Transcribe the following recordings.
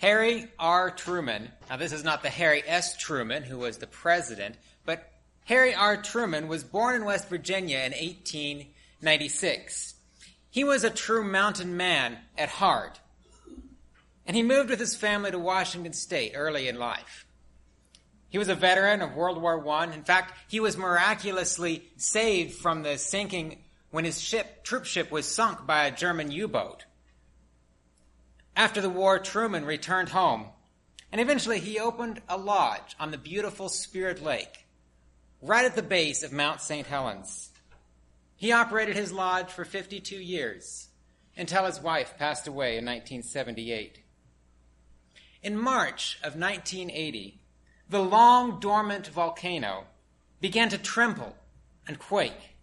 Harry R. Truman, now this is not the Harry S. Truman who was the president, but Harry R. Truman was born in West Virginia in 1896. He was a true mountain man at heart, and he moved with his family to Washington State early in life. He was a veteran of World War I. In fact, he was miraculously saved from the sinking when his troop ship was sunk by a German U-boat. After the war, Truman returned home, and eventually he opened a lodge on the beautiful Spirit Lake, right at the base of Mount St. Helens. He operated his lodge for 52 years until his wife passed away in 1978. In March of 1980, the long-dormant volcano began to tremble and quake,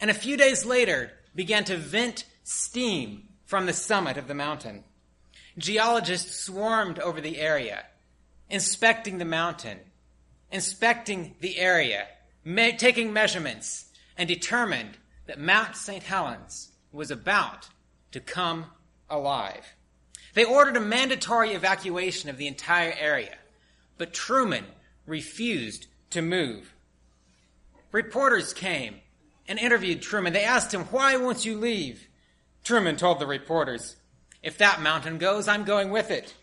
and a few days later began to vent steam from the summit of the mountain. Geologists swarmed over the area, inspecting the mountain, inspecting the area, taking measurements, and determined that Mount St. Helens was about to come alive. They ordered a mandatory evacuation of the entire area, but Truman refused to move. Reporters came and interviewed Truman. They asked him, "Why won't you leave?" Truman told the reporters, "If that mountain goes, I'm going with it.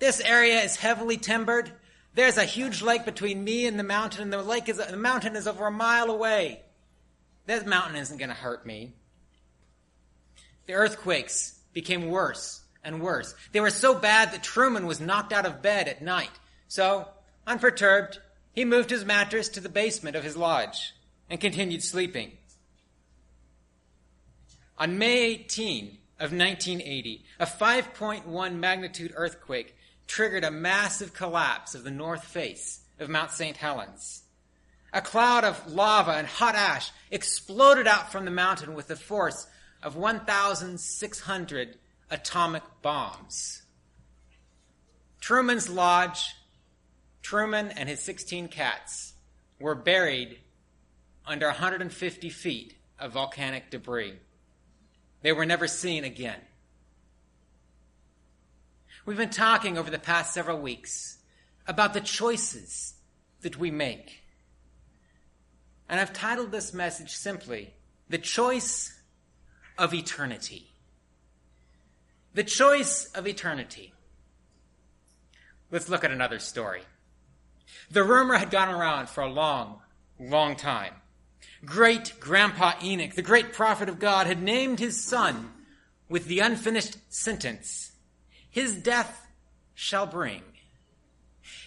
This area is heavily timbered. There's a huge lake between me and the mountain, and the mountain is over a mile away. That mountain isn't going to hurt me." The earthquakes became worse and worse. They were so bad that Truman was knocked out of bed at night. So, unperturbed, he moved his mattress to the basement of his lodge and continued sleeping. On May 18 of 1980, a 5.1 magnitude earthquake triggered a massive collapse of the north face of Mount St. Helens. A cloud of lava and hot ash exploded out from the mountain with the force of 1,600 atomic bombs. Truman's lodge, Truman and his 16 cats, were buried under 150 feet of volcanic debris. They were never seen again. We've been talking over the past several weeks about the choices that we make. And I've titled this message simply, "The Choice of Eternity." The choice of eternity. Let's look at another story. The rumor had gone around for a long, long time. Great-grandpa Enoch, the great prophet of God, had named his son with the unfinished sentence, "His death shall bring."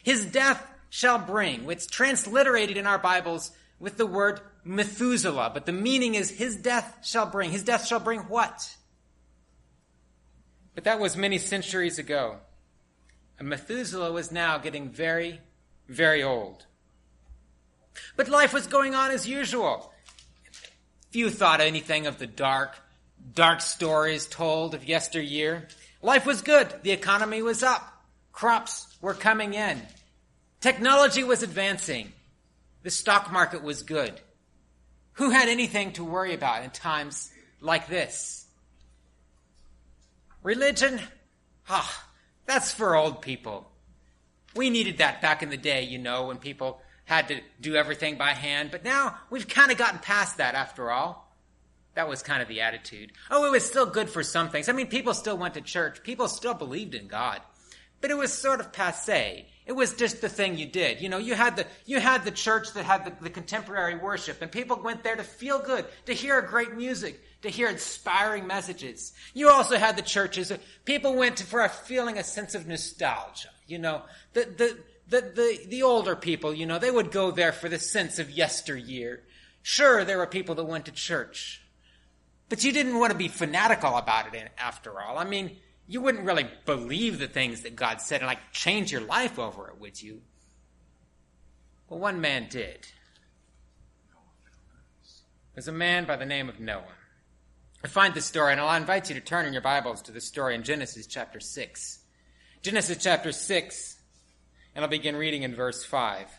His death shall bring. It's transliterated in our Bibles with the word Methuselah, but the meaning is his death shall bring. His death shall bring what? But that was many centuries ago, and Methuselah was now getting very, very old. But life was going on as usual. Few thought anything of the dark stories told of yesteryear. Life was good. The economy was up. Crops were coming in. Technology was advancing. The stock market was good. Who had anything to worry about in times like this? Religion? That's for old people. We needed that back in the day, when people had to do everything by hand. But now we've kind of gotten past that after all. That was kind of the attitude. It was still good for some things. People still went to church. People still believed in God. But it was sort of passé. It was just the thing you did. You had the church that had the contemporary worship, and people went there to feel good, to hear great music, to hear inspiring messages. You also had the churches. People went for a sense of nostalgia. The older people, they would go there for the sense of yesteryear. Sure, there were people that went to church, but you didn't want to be fanatical about it after all. You wouldn't really believe the things that God said and change your life over it, would you? Well, one man did. There's a man by the name of Noah. I find this story, and I'll invite you to turn in your Bibles to the story in Genesis chapter 6. Genesis chapter 6, and I'll begin reading in verse 5.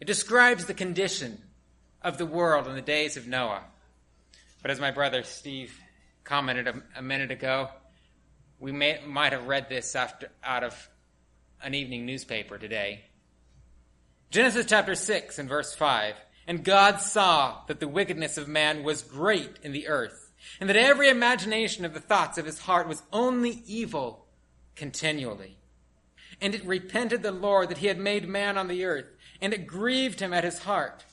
It describes the condition of the world in the days of Noah. But as my brother Steve commented a minute ago, We might have read this out of an evening newspaper today. Genesis chapter 6 and verse 5. And God saw that the wickedness of man was great in the earth, and that every imagination of the thoughts of his heart was only evil continually. And it repented the Lord that he had made man on the earth, and it grieved him at his heart.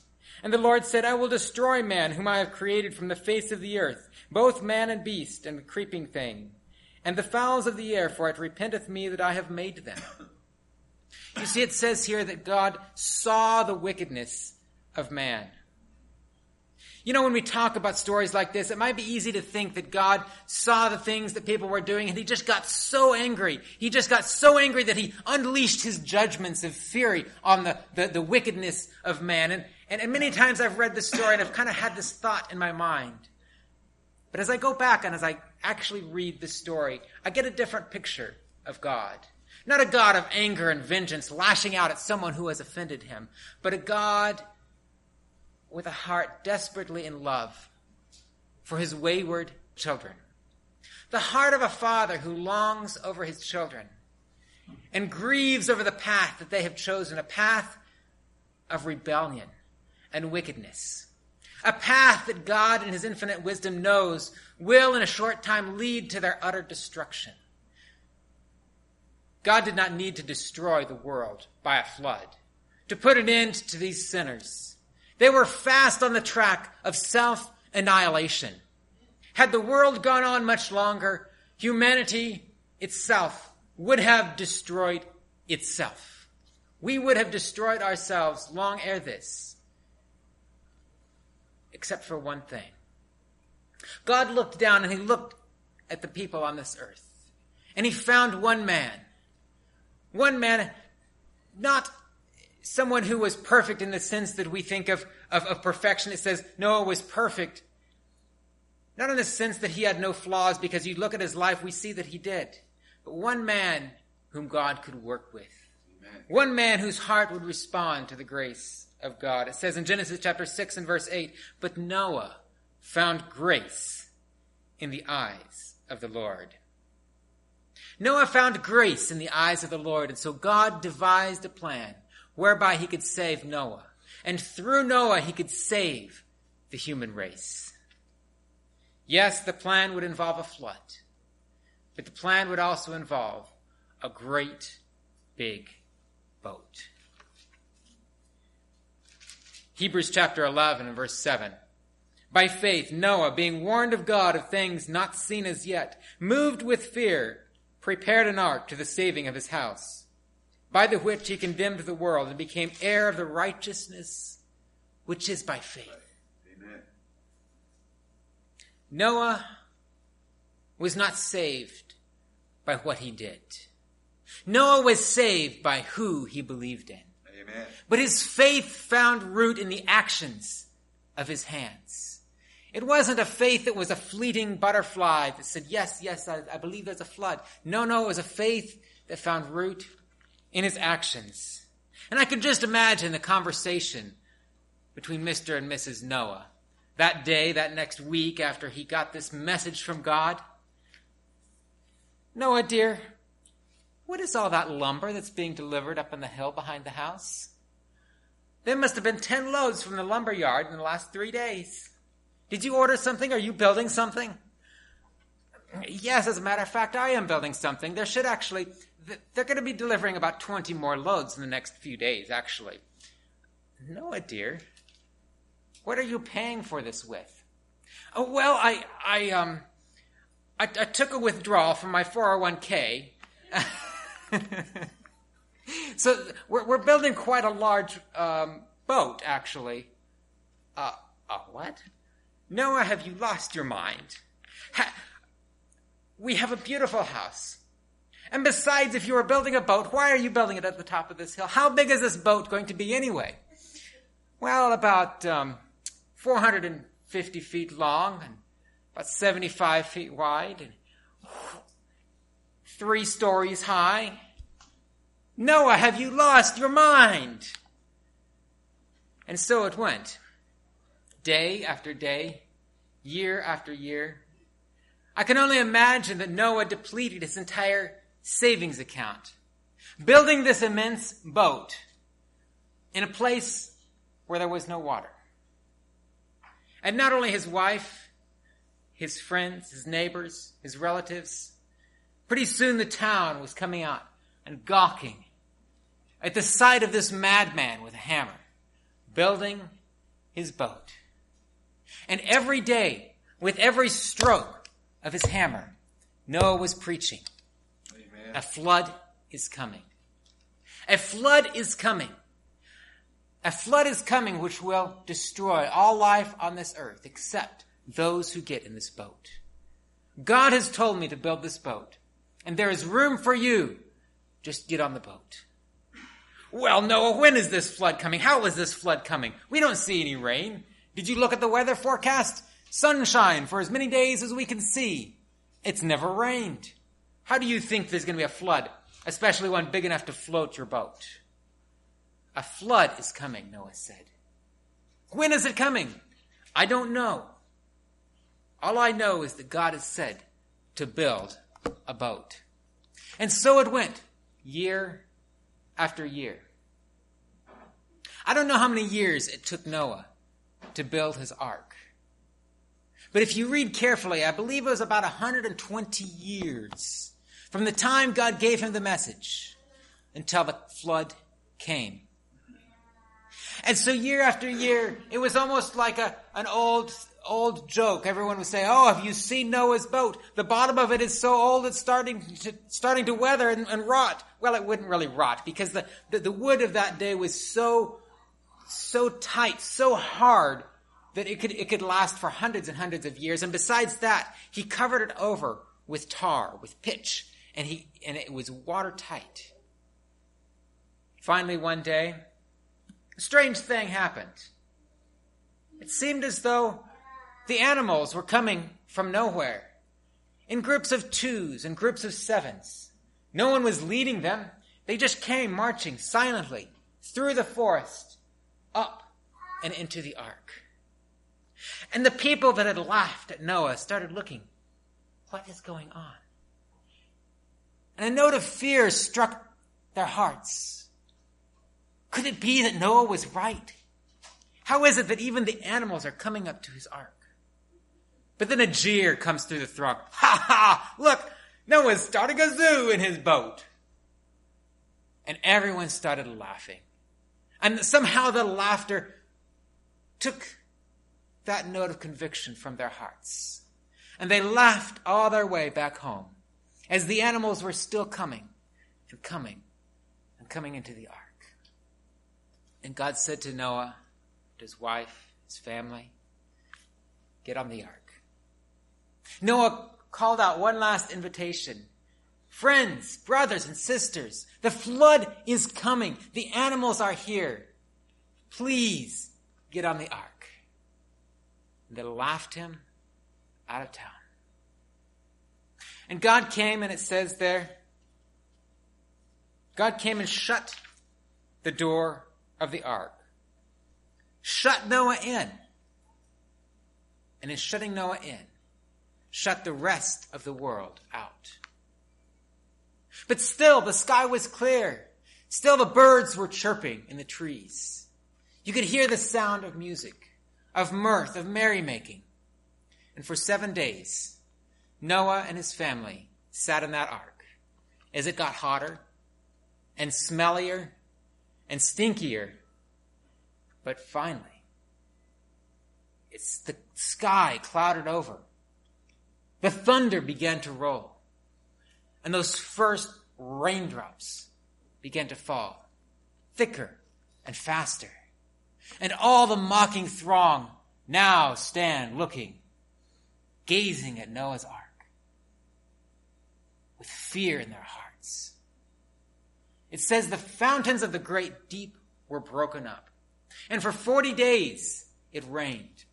And the Lord said, I will destroy man whom I have created from the face of the earth, both man and beast and the creeping thing, and the fowls of the air, for it repenteth me that I have made them. You see, it says here that God saw the wickedness of man. You know, when we talk about stories like this, it might be easy to think that God saw the things that people were doing and he just got so angry. He just got so angry that he unleashed his judgments of fury on the wickedness of man. And many times I've read this story and I've kind of had this thought in my mind. But as I go back and as I actually read the story, I get a different picture of God. Not a God of anger and vengeance lashing out at someone who has offended him, but a God with a heart desperately in love for his wayward children. The heart of a father who longs over his children and grieves over the path that they have chosen, a path of rebellion and wickedness, a path that God in his infinite wisdom knows will in a short time lead to their utter destruction. God did not need to destroy the world by a flood to put an end to these sinners. They were fast on the track of self-annihilation. Had the world gone on much longer, humanity itself would have destroyed itself. We would have destroyed ourselves long ere this, except for one thing. God looked down and he looked at the people on this earth, and he found one man, not someone who was perfect in the sense that we think of perfection. It says Noah was perfect. Not in the sense that he had no flaws, because you look at his life, we see that he did. But one man whom God could work with. Amen. One man whose heart would respond to the grace of God. It says in Genesis chapter 6 and verse 8, but Noah found grace in the eyes of the Lord. Noah found grace in the eyes of the Lord, and so God devised a plan whereby he could save Noah. And through Noah, he could save the human race. Yes, the plan would involve a flood, but the plan would also involve a great big boat. Hebrews chapter 11 and verse 7. By faith, Noah, being warned of God of things not seen as yet, moved with fear, prepared an ark to the saving of his house, by the which he condemned the world and became heir of the righteousness which is by faith. Amen. Noah was not saved by what he did. Noah was saved by who he believed in. Amen. But his faith found root in the actions of his hands. It wasn't a faith that was a fleeting butterfly that said, yes, I believe there's a flood. No, it was a faith that found root in his actions. And I could just imagine the conversation between Mr. and Mrs. Noah that day, that next week, after he got this message from God. Noah, dear, what is all that lumber that's being delivered up on the hill behind the house? There must have been 10 loads from the lumber yard in the last 3 days. Did you order something? Are you building something? Yes, as a matter of fact, I am building something. There should actually... They're going to be delivering about 20 more loads in the next few days, actually. Noah, dear, what are you paying for this with? Oh, well, I took a withdrawal from my 401k. So we're building quite a large boat, actually. What? Noah, have you lost your mind? We have a beautiful house. And besides, if you were building a boat, why are you building it at the top of this hill? How big is this boat going to be anyway? Well, about 450 feet long and about 75 feet wide and 3 stories high. Noah, have you lost your mind? And so it went, day after day, year after year, I can only imagine that Noah depleted his entire savings account, building this immense boat in a place where there was no water. And not only his wife, his friends, his neighbors, his relatives, pretty soon the town was coming out and gawking at the sight of this madman with a hammer building his boat. And every day, with every stroke of his hammer, Noah was preaching. Amen. A flood is coming. A flood is coming. A flood is coming which will destroy all life on this earth except those who get in this boat. God has told me to build this boat, and there is room for you. Just get on the boat. Well, Noah, when is this flood coming? How is this flood coming? We don't see any rain. Did you look at the weather forecast? Sunshine for as many days as we can see. It's never rained. How do you think there's going to be a flood, especially one big enough to float your boat? A flood is coming, Noah said. When is it coming? I don't know. All I know is that God has said to build a boat. And so it went, year after year. I don't know how many years it took Noah to build his ark. But if you read carefully, I believe it was about 120 years from the time God gave him the message until the flood came. And so year after year, it was almost like an old joke. Everyone would say, "Oh, have you seen Noah's boat? The bottom of it is so old it's starting to weather and rot." Well, it wouldn't really rot because the wood of that day was so tight, so hard that it could last for hundreds and hundreds of years. And besides that, he covered it over with tar, with pitch, and it was watertight. Finally, one day, a strange thing happened. It seemed as though the animals were coming from nowhere, in groups of twos and groups of sevens. No one was leading them. They just came marching silently through the forest, up and into the ark. And the people that had laughed at Noah started looking, what is going on? And a note of fear struck their hearts. Could it be that Noah was right? How is it that even the animals are coming up to his ark? But then a jeer comes through the throng. Ha ha! Look, Noah's starting a zoo in his boat. And everyone started laughing. And somehow the laughter took that note of conviction from their hearts. And they laughed all their way back home as the animals were still coming and coming and coming into the ark. And God said to Noah, to his wife, his family, get on the ark. Noah called out one last invitation. Friends, brothers and sisters, the flood is coming. The animals are here. Please get on the ark. And they laughed him out of town. And God came, and it says there, God came and shut the door of the ark. Shut Noah in. And in shutting Noah in, shut the rest of the world out. But still, the sky was clear. Still, the birds were chirping in the trees. You could hear the sound of music, of mirth, of merrymaking. And for 7 days, Noah and his family sat in that ark as it got hotter and smellier and stinkier. But finally, it's the sky clouded over. The thunder began to roll. And those first raindrops began to fall, thicker and faster. And all the mocking throng now stand looking, gazing at Noah's ark with fear in their hearts. It says the fountains of the great deep were broken up. And for 40 days it rained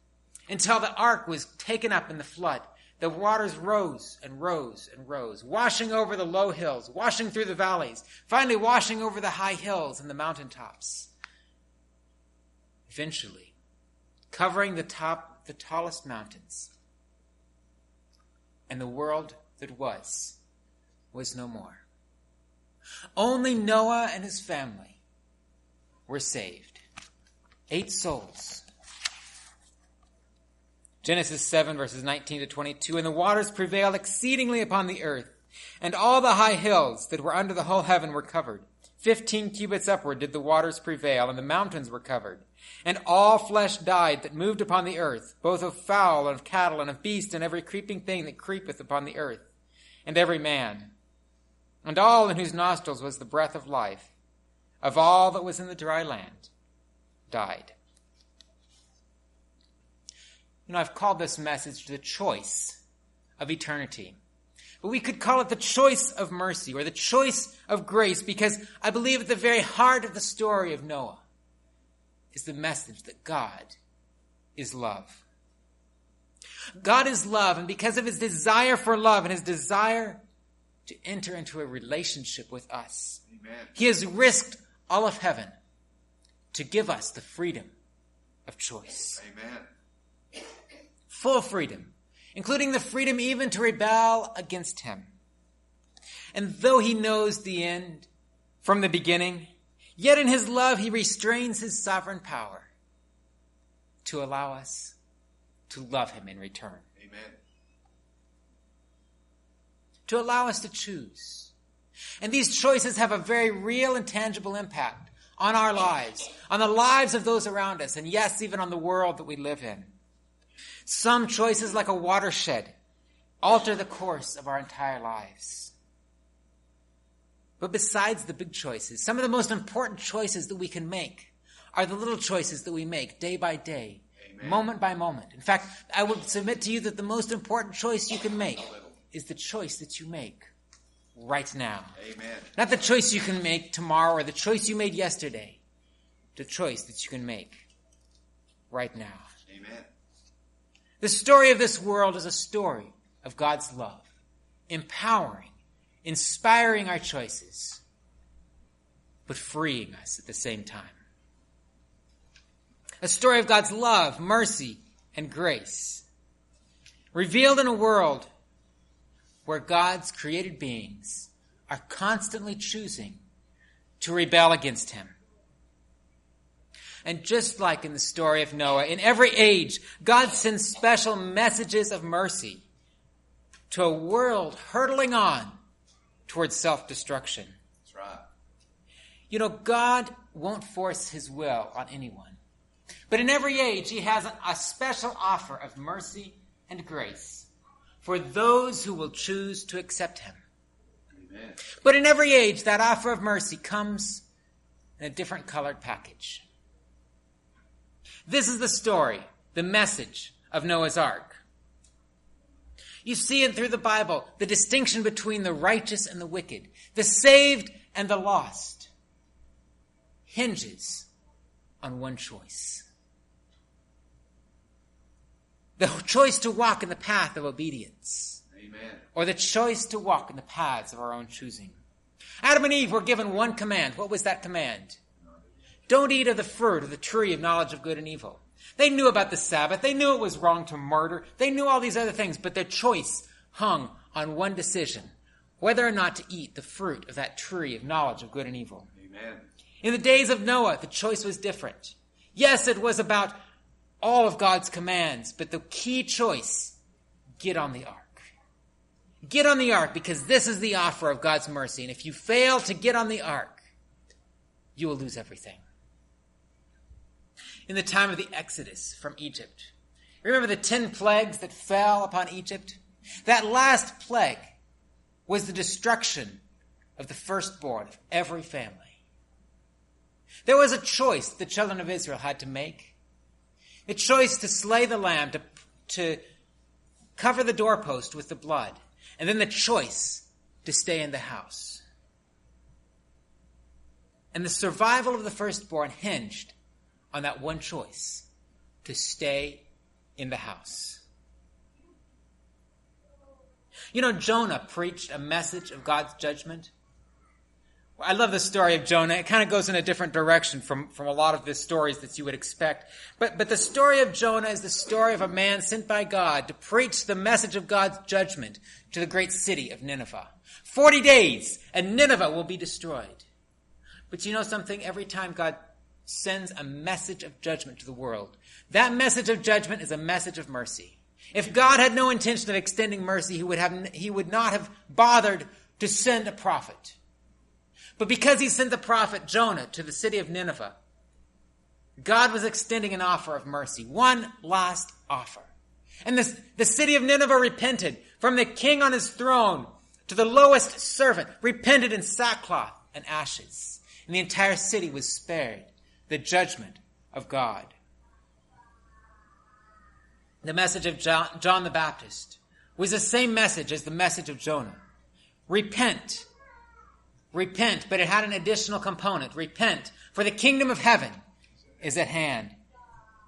until the ark was taken up in the flood. The waters rose and rose and rose, washing over the low hills, washing through the valleys, finally washing over the high hills and the mountaintops. Eventually, covering the tallest mountains. and the world that was no more. Only Noah and his family were saved. 8 souls. Genesis 7, verses 19 to 22. And the waters prevailed exceedingly upon the earth, and all the high hills that were under the whole heaven were covered. 15 cubits upward did the waters prevail, and the mountains were covered. And all flesh died that moved upon the earth, both of fowl and of cattle and of beast, and every creeping thing that creepeth upon the earth, and every man, and all in whose nostrils was the breath of life, of all that was in the dry land, died. You know, I've called this message the choice of eternity. But we could call it the choice of mercy or the choice of grace, because I believe at the very heart of the story of Noah is the message that God is love. God is love, and because of his desire for love and his desire to enter into a relationship with us, amen, he has risked all of heaven to give us the freedom of choice. Amen. Full freedom, including the freedom even to rebel against him. And though he knows the end from the beginning, yet in his love he restrains his sovereign power to allow us to love him in return. Amen. To allow us to choose. And these choices have a very real and tangible impact on our lives, on the lives of those around us, and yes, even on the world that we live in. Some choices, like a watershed, alter the course of our entire lives. But besides the big choices, some of the most important choices that we can make are the little choices that we make day by day, amen, moment by moment. In fact, I would submit to you that the most important choice you can make is the choice that you make right now. Amen. Not the choice you can make tomorrow or the choice you made yesterday. The choice that you can make right now. Amen. The story of this world is a story of God's love, empowering, inspiring our choices, but freeing us at the same time. A story of God's love, mercy, and grace, revealed in a world where God's created beings are constantly choosing to rebel against him. And just like in the story of Noah, in every age, God sends special messages of mercy to a world hurtling on towards self-destruction. That's right. You know, God won't force his will on anyone. But in every age, he has a special offer of mercy and grace for those who will choose to accept him. Amen. But in every age, that offer of mercy comes in a different colored package. This is the story, the message of Noah's Ark. You see it through the Bible, the distinction between the righteous and the wicked, the saved and the lost, hinges on one choice. The choice to walk in the path of obedience. Amen. Or the choice to walk in the paths of our own choosing. Adam and Eve were given one command. What was that command? Don't eat of the fruit of the tree of knowledge of good and evil. They knew about the Sabbath. They knew it was wrong to murder. They knew all these other things, but their choice hung on one decision, whether or not to eat the fruit of that tree of knowledge of good and evil. Amen. In the days of Noah, the choice was different. Yes, it was about all of God's commands, but the key choice, get on the ark. Get on the ark, because this is the offer of God's mercy. And if you fail to get on the ark, you will lose everything. In the time of the Exodus from Egypt, remember the 10 plagues that fell upon Egypt? That last plague was the destruction of the firstborn of every family. There was a choice the children of Israel had to make. The choice to slay the lamb, to cover the doorpost with the blood, and then the choice to stay in the house. And the survival of the firstborn hinged on that one choice, to stay in the house. You know, Jonah preached a message of God's judgment. I love the story of Jonah. It kind of goes in a different direction from a lot of the stories that you would expect. But the story of Jonah is the story of a man sent by God to preach the message of God's judgment to the great city of Nineveh. 40 days, and Nineveh will be destroyed. But you know something? Every time God sends a message of judgment to the world, that message of judgment is a message of mercy. If God had no intention of extending mercy, he would not have bothered to send a prophet. But because he sent the prophet Jonah to the city of Nineveh, God was extending an offer of mercy, one last offer. And the city of Nineveh repented, from the king on his throne to the lowest servant, repented in sackcloth and ashes. And the entire city was spared the judgment of God. The message of John the Baptist was the same message as the message of Jonah. Repent. Repent, but it had an additional component. Repent, for the kingdom of heaven is at hand.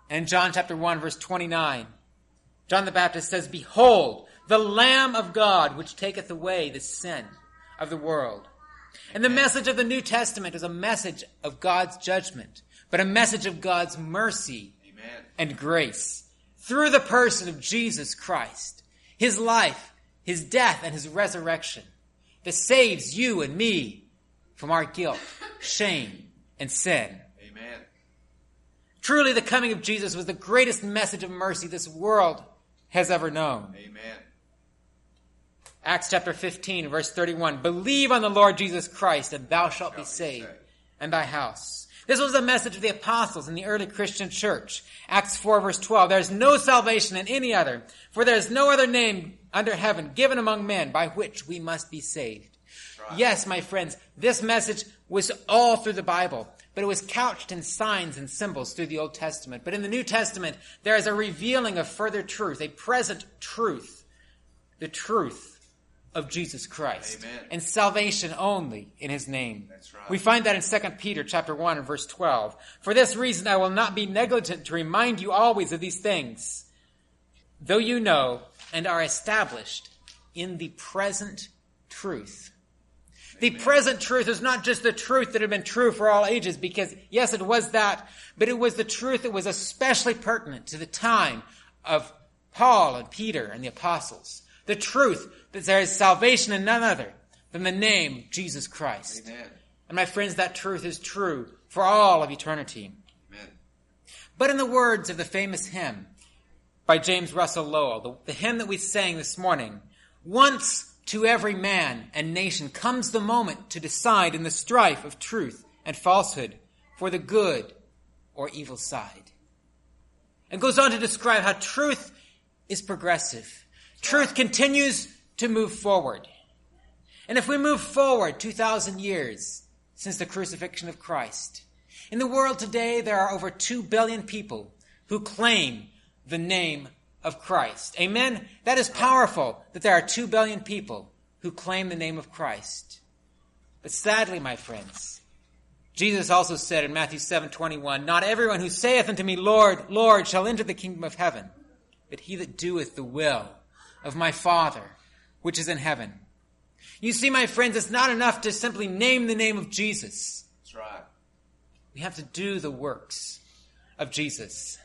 And John chapter 1, verse 29, John the Baptist says, "Behold, the Lamb of God, which taketh away the sin of the world." And the message of the New Testament is a message of God's judgment, but a message of God's mercy and grace. Through the person of Jesus Christ, his life, his death, and his resurrection that saves you and me from our guilt, shame, and sin. Amen. Truly, the coming of Jesus was the greatest message of mercy this world has ever known. Amen. Acts chapter 15, verse 31, "Believe on the Lord Jesus Christ, and thou shalt be saved, and thy house." This was the message of the apostles in the early Christian church. Acts 4, verse 12, "There is no salvation in any other, for there is no other name under heaven given among men by which we must be saved." Right. Yes, my friends, this message was all through the Bible, but it was couched in signs and symbols through the Old Testament. But in the New Testament, there is a revealing of further truth, a present truth, the truth of Jesus Christ. Amen. And salvation only in his name. That's right. We find that in 2 Peter chapter 1 and verse 12. "For this reason I will not be negligent to remind you always of these things, though you know and are established in the present truth." Amen. The present truth is not just the truth that had been true for all ages, because yes, it was that, but it was the truth that was especially pertinent to the time of Paul and Peter and the apostles. The truth that there is salvation in none other than the name Jesus Christ. Amen. And my friends, that truth is true for all of eternity. Amen. But in the words of the famous hymn by James Russell Lowell, the hymn that we sang this morning, "Once to every man and nation comes the moment to decide in the strife of truth and falsehood for the good or evil side." And goes on to describe how truth is progressive. Truth continues to move forward. And if we move forward 2,000 years since the crucifixion of Christ, in the world today there are over 2 billion people who claim the name of Christ. Amen? That is powerful that there are 2 billion people who claim the name of Christ. But sadly, my friends, Jesus also said in Matthew 7:21, "Not everyone who saith unto me, Lord, Lord, shall enter the kingdom of heaven, but he that doeth the will of my Father, which is in heaven." You see, my friends, it's not enough to simply name the name of Jesus. That's right. We have to do the works of Jesus.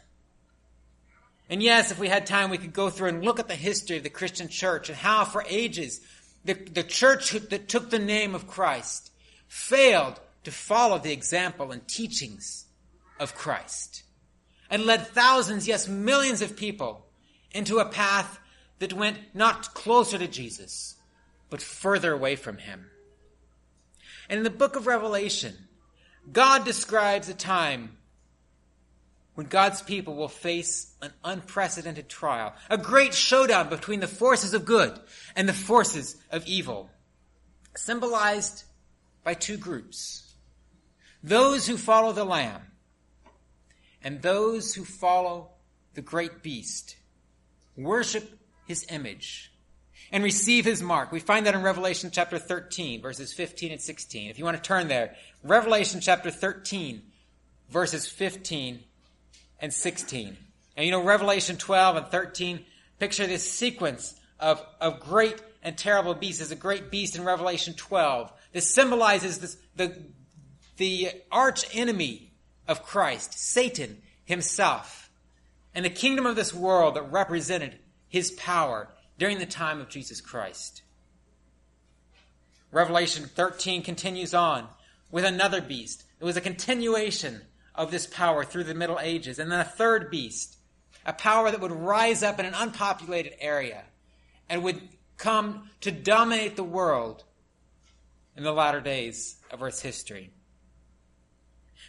And yes, if we had time, we could go through and look at the history of the Christian church and how for ages the church that took the name of Christ failed to follow the example and teachings of Christ and led thousands, yes, millions of people into a path that went not closer to Jesus, but further away from him. And in the book of Revelation, God describes a time when God's people will face an unprecedented trial, a great showdown between the forces of good and the forces of evil, symbolized by two groups: those who follow the Lamb and those who follow the great beast, worship his image, and receive his mark. We find that in Revelation chapter 13, verses 15 and 16. If you want to turn there, Revelation chapter 13, verses 15 and 16. And you know, Revelation 12 and 13 picture this sequence of great and terrible beast. There's a great beast in Revelation 12. This symbolizes the arch enemy of Christ, Satan himself, and the kingdom of this world that represented his power during the time of Jesus Christ. Revelation 13 continues on with another beast. It was a continuation of this power through the Middle Ages. And then a third beast, a power that would rise up in an unpopulated area and would come to dominate the world in the latter days of Earth's history.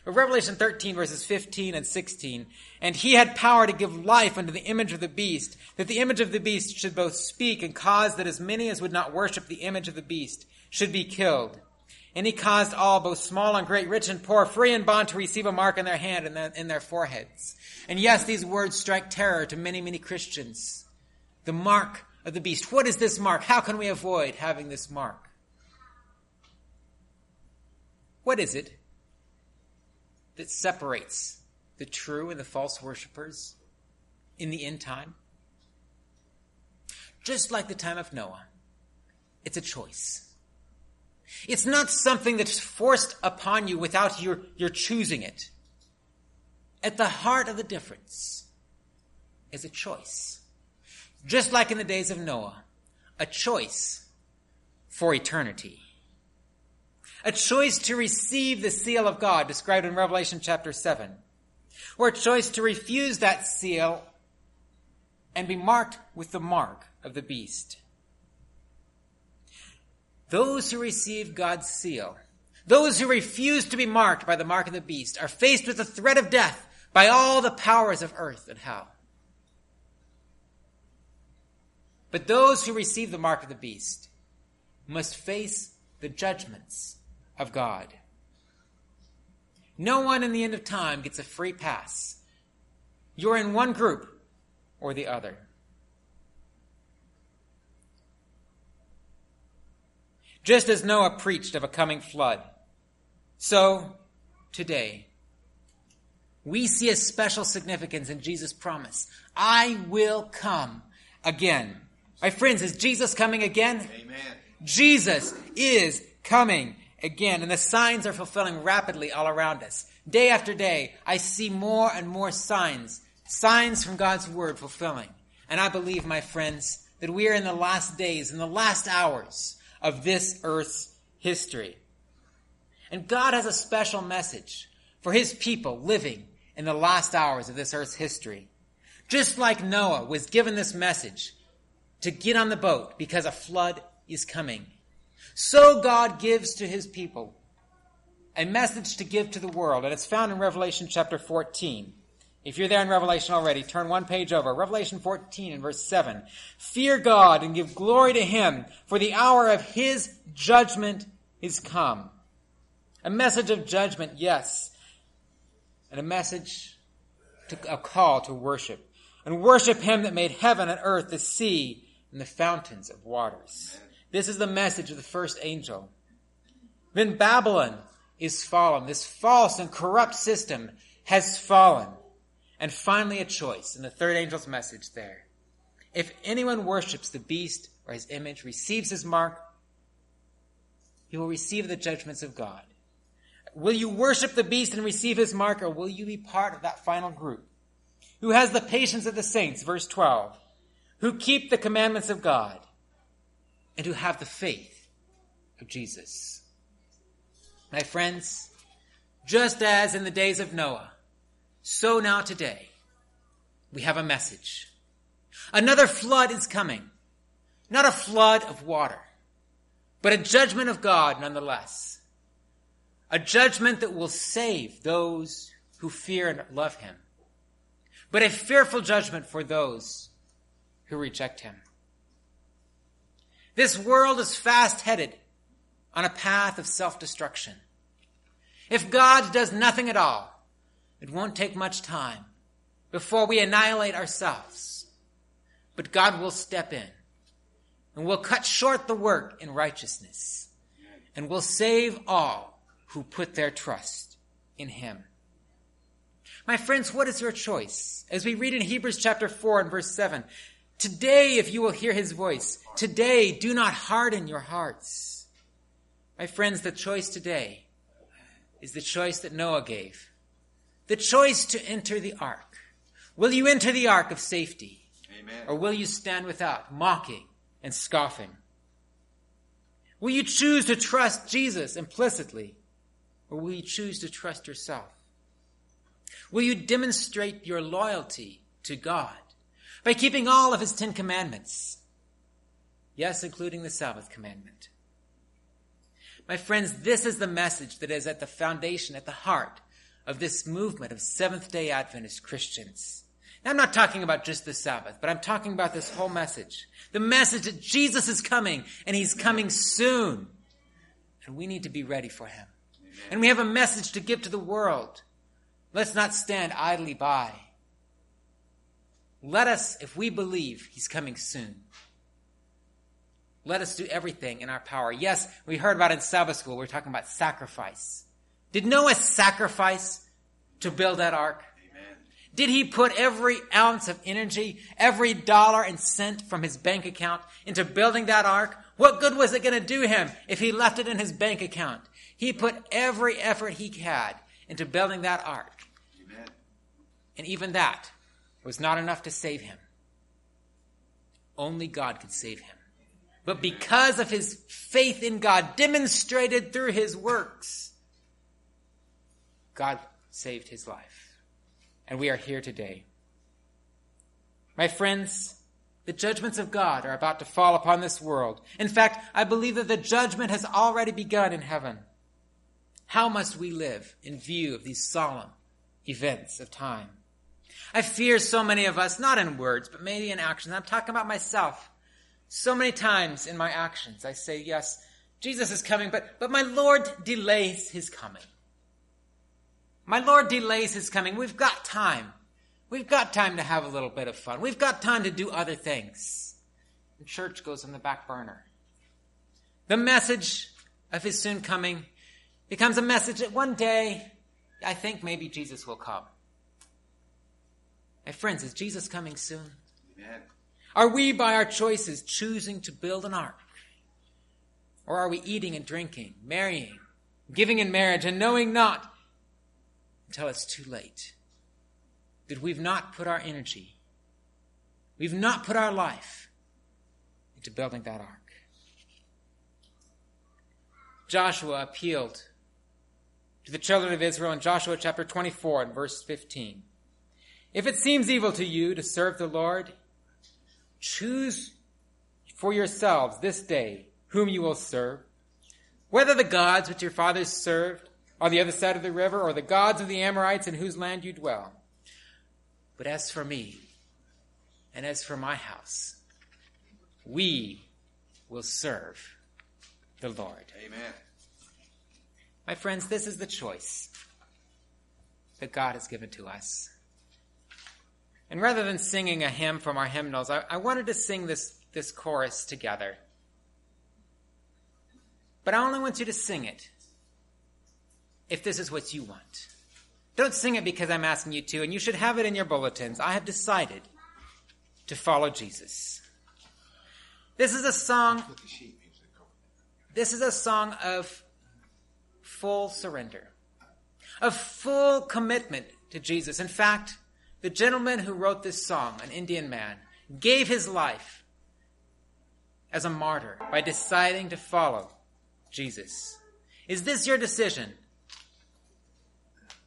But Revelation 13, verses 15 and 16, "And he had power to give life unto the image of the beast, that the image of the beast should both speak and cause that as many as would not worship the image of the beast should be killed. And he caused all, both small and great, rich and poor, free and bond, to receive a mark in their hand and in their foreheads." And yes, these words strike terror to many, many Christians. The mark of the beast. What is this mark? How can we avoid having this mark? What is it that separates the true and the false worshipers in the end time? Just like the time of Noah, it's a choice. It's not something that's forced upon you without your choosing it. At the heart of the difference is a choice. Just like in the days of Noah, a choice for eternity. A choice to receive the seal of God described in Revelation chapter 7, or a choice to refuse that seal and be marked with the mark of the beast. Those who receive God's seal, those who refuse to be marked by the mark of the beast, are faced with the threat of death by all the powers of earth and hell. But those who receive the mark of the beast must face the judgments of God. No one in the end of time gets a free pass. You're in one group or the other. Just as Noah preached of a coming flood, so today we see a special significance in Jesus' promise. I will come again. My friends, is Jesus coming again? Amen. Jesus is coming again, and the signs are fulfilling rapidly all around us. Day after day, I see more and more signs from God's word fulfilling. And I believe, my friends, that we are in the last days, in the last hours of this earth's history. And God has a special message for his people living in the last hours of this earth's history. Just like Noah was given this message to get on the boat because a flood is coming, so God gives to his people a message to give to the world, and it's found in Revelation chapter 14. If you're there in Revelation already, turn one page over. Revelation 14 and verse 7. "Fear God and give glory to him, for the hour of his judgment is come." A message of judgment, yes, and a call to worship. "And worship him that made heaven and earth, the sea, and the fountains of waters." This is the message of the first angel. Then Babylon is fallen. This false and corrupt system has fallen. And finally, a choice in the third angel's message there. If anyone worships the beast or his image, receives his mark, he will receive the judgments of God. Will you worship the beast and receive his mark, or will you be part of that final group who has the patience of the saints, verse 12, who keep the commandments of God, and who have the faith of Jesus? My friends, just as in the days of Noah, so now today, we have a message. Another flood is coming. Not a flood of water, but a judgment of God nonetheless. A judgment that will save those who fear and love him, but a fearful judgment for those who reject him. This world is fast-headed on a path of self-destruction. If God does nothing at all, it won't take much time before we annihilate ourselves. But God will step in and will cut short the work in righteousness and will save all who put their trust in him. My friends, what is your choice? As we read in Hebrews chapter 4 and verse 7, Today, if you will hear his voice, today, do not harden your hearts. My friends, the choice today is the choice that Noah gave. The choice to enter the ark. Will you enter the ark of safety? Amen. Or will you stand without, mocking and scoffing? Will you choose to trust Jesus implicitly? Or will you choose to trust yourself? Will you demonstrate your loyalty to God by keeping all of his 10 commandments? Yes, including the Sabbath commandment. My friends, this is the message that is at the foundation, at the heart of this movement of Seventh-day Adventist Christians. Now, I'm not talking about just the Sabbath, but I'm talking about this whole message. The message that Jesus is coming, and he's coming soon. And we need to be ready for him. And we have a message to give to the world. Let's not stand idly by. Let us, if we believe he's coming soon, let us do everything in our power. Yes, we heard about it in Sabbath school. We're talking about sacrifice. Did Noah sacrifice to build that ark? Amen. Did he put every ounce of energy, every dollar and cent from his bank account into building that ark? What good was it going to do him if he left it in his bank account? He put every effort he had into building that ark. Amen. And even that was not enough to save him. Only God could save him. But Amen. Because of his faith in God, demonstrated through his works, God saved his life. And we are here today. My friends, the judgments of God are about to fall upon this world. In fact, I believe that the judgment has already begun in heaven. How must we live in view of these solemn events of time? I fear so many of us, not in words, but maybe in actions. I'm talking about myself. So many times in my actions, I say, yes, Jesus is coming, but my Lord delays his coming. My Lord delays his coming. We've got time. We've got time to have a little bit of fun. We've got time to do other things. And church goes on the back burner. The message of his soon coming becomes a message that one day, I think maybe Jesus will come. My friends, is Jesus coming soon? Amen. Are we, by our choices, choosing to build an ark? Or are we eating and drinking, marrying, giving in marriage, and knowing not until it's too late? That we've not put our energy, we've not put our life into building that ark. Joshua appealed to the children of Israel in Joshua chapter 24 and verse 15. If it seems evil to you to serve the Lord, choose for yourselves this day whom you will serve, whether the gods which your fathers served on the other side of the river or the gods of the Amorites in whose land you dwell. But as for me and as for my house, we will serve the Lord. Amen. My friends, this is the choice that God has given to us. And rather than singing a hymn from our hymnals, I wanted to sing this chorus together. But I only want you to sing it if this is what you want. Don't sing it because I'm asking you to, and you should have it in your bulletins. I have decided to follow Jesus. This is a song of full surrender, of full commitment to Jesus. In fact, the gentleman who wrote this song, an Indian man, gave his life as a martyr by deciding to follow Jesus. Is this your decision?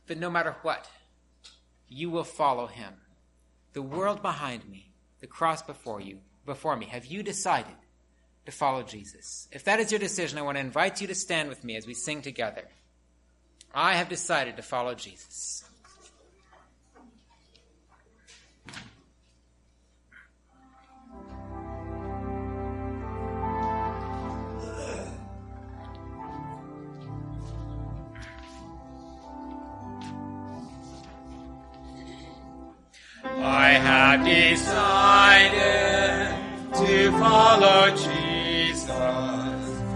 That no matter what, you will follow him. The world behind me, the cross before me. Have you decided to follow Jesus? If that is your decision, I want to invite you to stand with me as we sing together. I have decided to follow Jesus.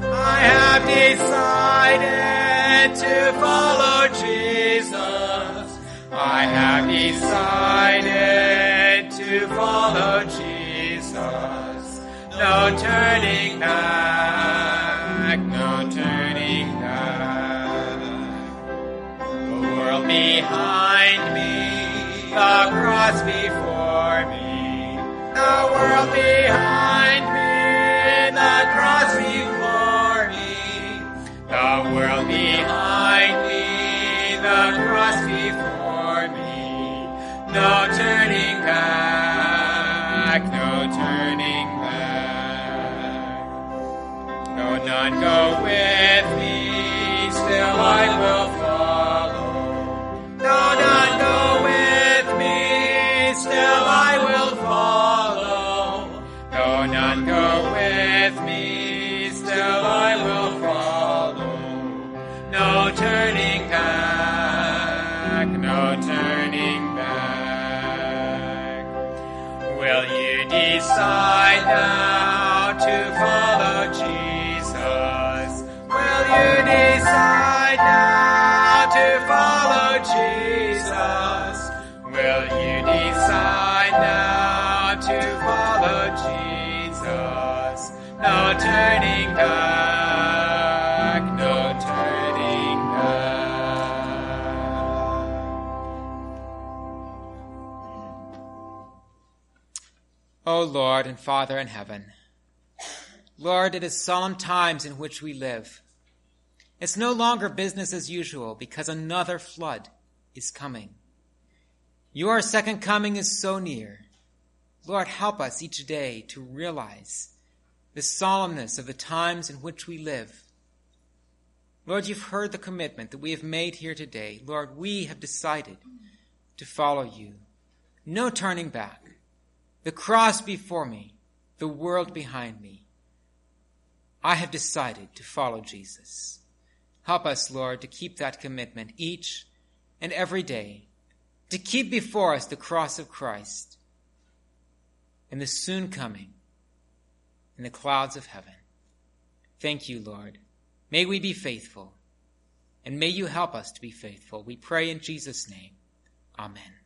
I have decided to follow Jesus. I have decided to follow Jesus. I have decided to follow Jesus. no turning back, no turning back. The world behind me, the cross before me, the world behind me, the cross before me, the world behind me, the cross before me, no turning back, no turning back. Though none go with me, still I will follow. Though none go with me, still I will follow. Though none go with me, still I will follow. No turning back, no turning back. Will you decide now to follow Jesus? Decide now to follow Jesus. Will you decide now to follow Jesus? No turning back, no turning back. O Lord and Father in heaven, Lord, it is solemn times in which we live. It's no longer business as usual because another flood is coming. Your second coming is so near. Lord, help us each day to realize the solemnness of the times in which we live. Lord, you've heard the commitment that we have made here today. Lord, we have decided to follow you. No turning back. The cross before me, the world behind me. I have decided to follow Jesus. Help us, Lord, to keep that commitment each and every day, to keep before us the cross of Christ and the soon coming in the clouds of heaven. Thank you, Lord. May we be faithful, and may you help us to be faithful. We pray in Jesus' name. Amen.